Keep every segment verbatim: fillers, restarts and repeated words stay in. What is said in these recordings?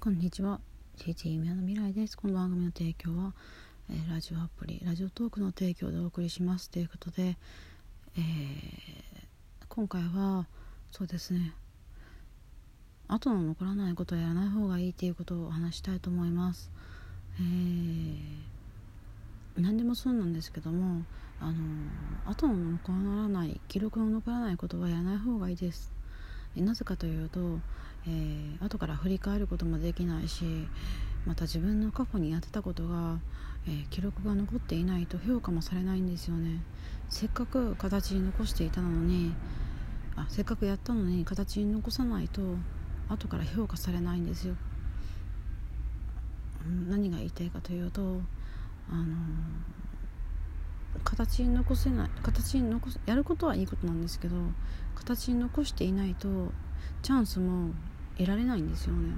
こんにちは、シージーエムの未来です。この番組の提供は、えー、ラジオアプリラジオトークの提供でお送りしますということで、えー、今回はそうですね、後の残らないことをやらない方がいいということを話したいと思います。えー、何でもそうなんですけども、あの後の残らない記録の残らないことはやらない方がいいです。なぜかというと、えー、後から振り返ることもできないし、また自分の過去にやってたことが、えー、記録が残っていないと評価もされないんですよね。せっかく形に残していたのにあせっかくやったのに形に残さないと後から評価されないんですよ。何が言いたいかというと、あの形に残せない形に残やることはいいことなんですけど、形に残していないとチャンスも得られないんですよね。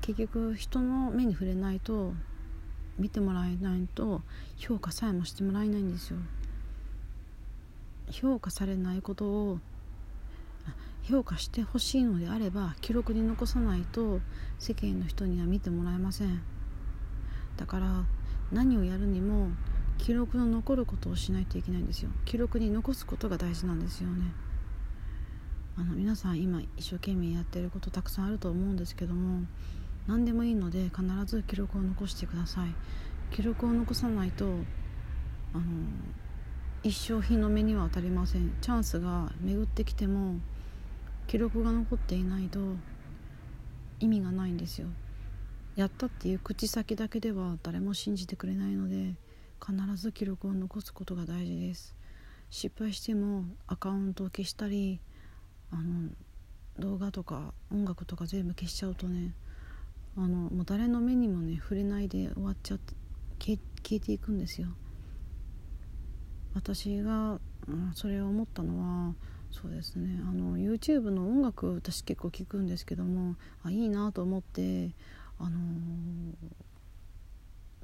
結局人の目に触れないと、見てもらえないと評価さえもしてもらえないんですよ。評価されないことを評価してほしいのであれば、記録に残さないと世間の人には見てもらえません。だから何をやるにも記録の残ることをしないといけないんですよ。記録に残すことが大事なんですよね。あの皆さん今一生懸命やってることたくさんあると思うんですけども、何でもいいので必ず記録を残してください。記録を残さないと、あの一生日の目には当たりません。チャンスが巡ってきても記録が残っていないと意味がないんですよ。やったっていう口先だけでは誰も信じてくれないので、必ず記録を残すことが大事です。失敗してもアカウントを消したり、あの動画とか音楽とか全部消しちゃうとね、あのもう誰の目にもね触れないで終わっちゃって消えていくんですよ。私が、うん、それを思ったのはそうですね、あの YouTube の音楽私結構聞くんですけども、あいいなと思って、あのー、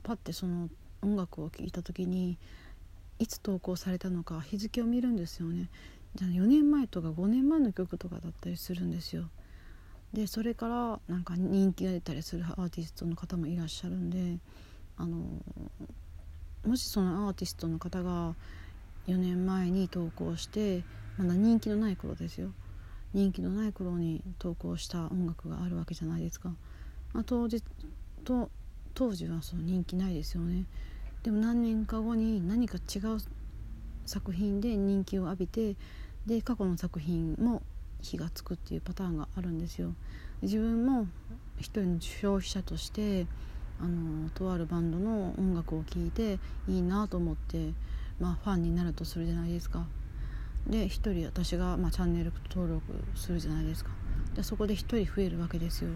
パッてその音楽を聴いた時にいつ投稿されたのか日付を見るんですよね。じゃあよねんまえとかごねんまえの曲とかだったりするんですよ。でそれからなんか人気が出たりするアーティストの方もいらっしゃるんで、あのもしそのアーティストの方がよねんまえに投稿して、まだ人気のない頃ですよ、人気のない頃に投稿した音楽があるわけじゃないですか。まあ、当時と当時はその人気ないですよね。でも何年か後に何か違う作品で人気を浴びて、で過去の作品も火がつくっていうパターンがあるんですよ。自分も一人の消費者として、あのとあるバンドの音楽を聴いていいなと思って、まあ、ファンになるとするじゃないですか。で一人私が、まあ、チャンネル登録するじゃないですか。でそこで一人増えるわけですよ。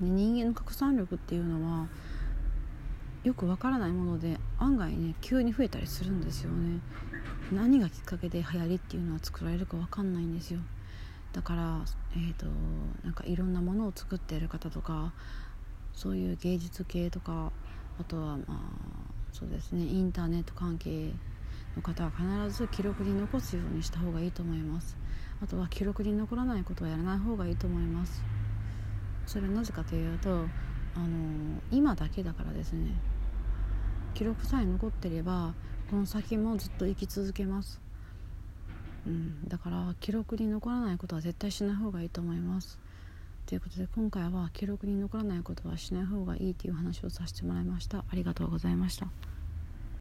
で人間の拡散力っていうのはよくわからないもので、案外ね急に増えたりするんですよね。何がきっかけで流行りっていうのは作られるかわかんないんですよ。だから、えーと、なんかいろんなものを作っている方とか、そういう芸術系とか、あとはまあそうですね、インターネット関係の方は必ず記録に残すようにした方がいいと思います。あとは記録に残らないことはやらない方がいいと思います。それはなぜかというと、あの今だけだからですね。記録さえ残ってればこの先もずっと生き続けます。うん、だから記録に残らないことは絶対しない方がいいと思います。ということで今回は記録に残らないことはしない方がいいという話をさせてもらいました。ありがとうございました。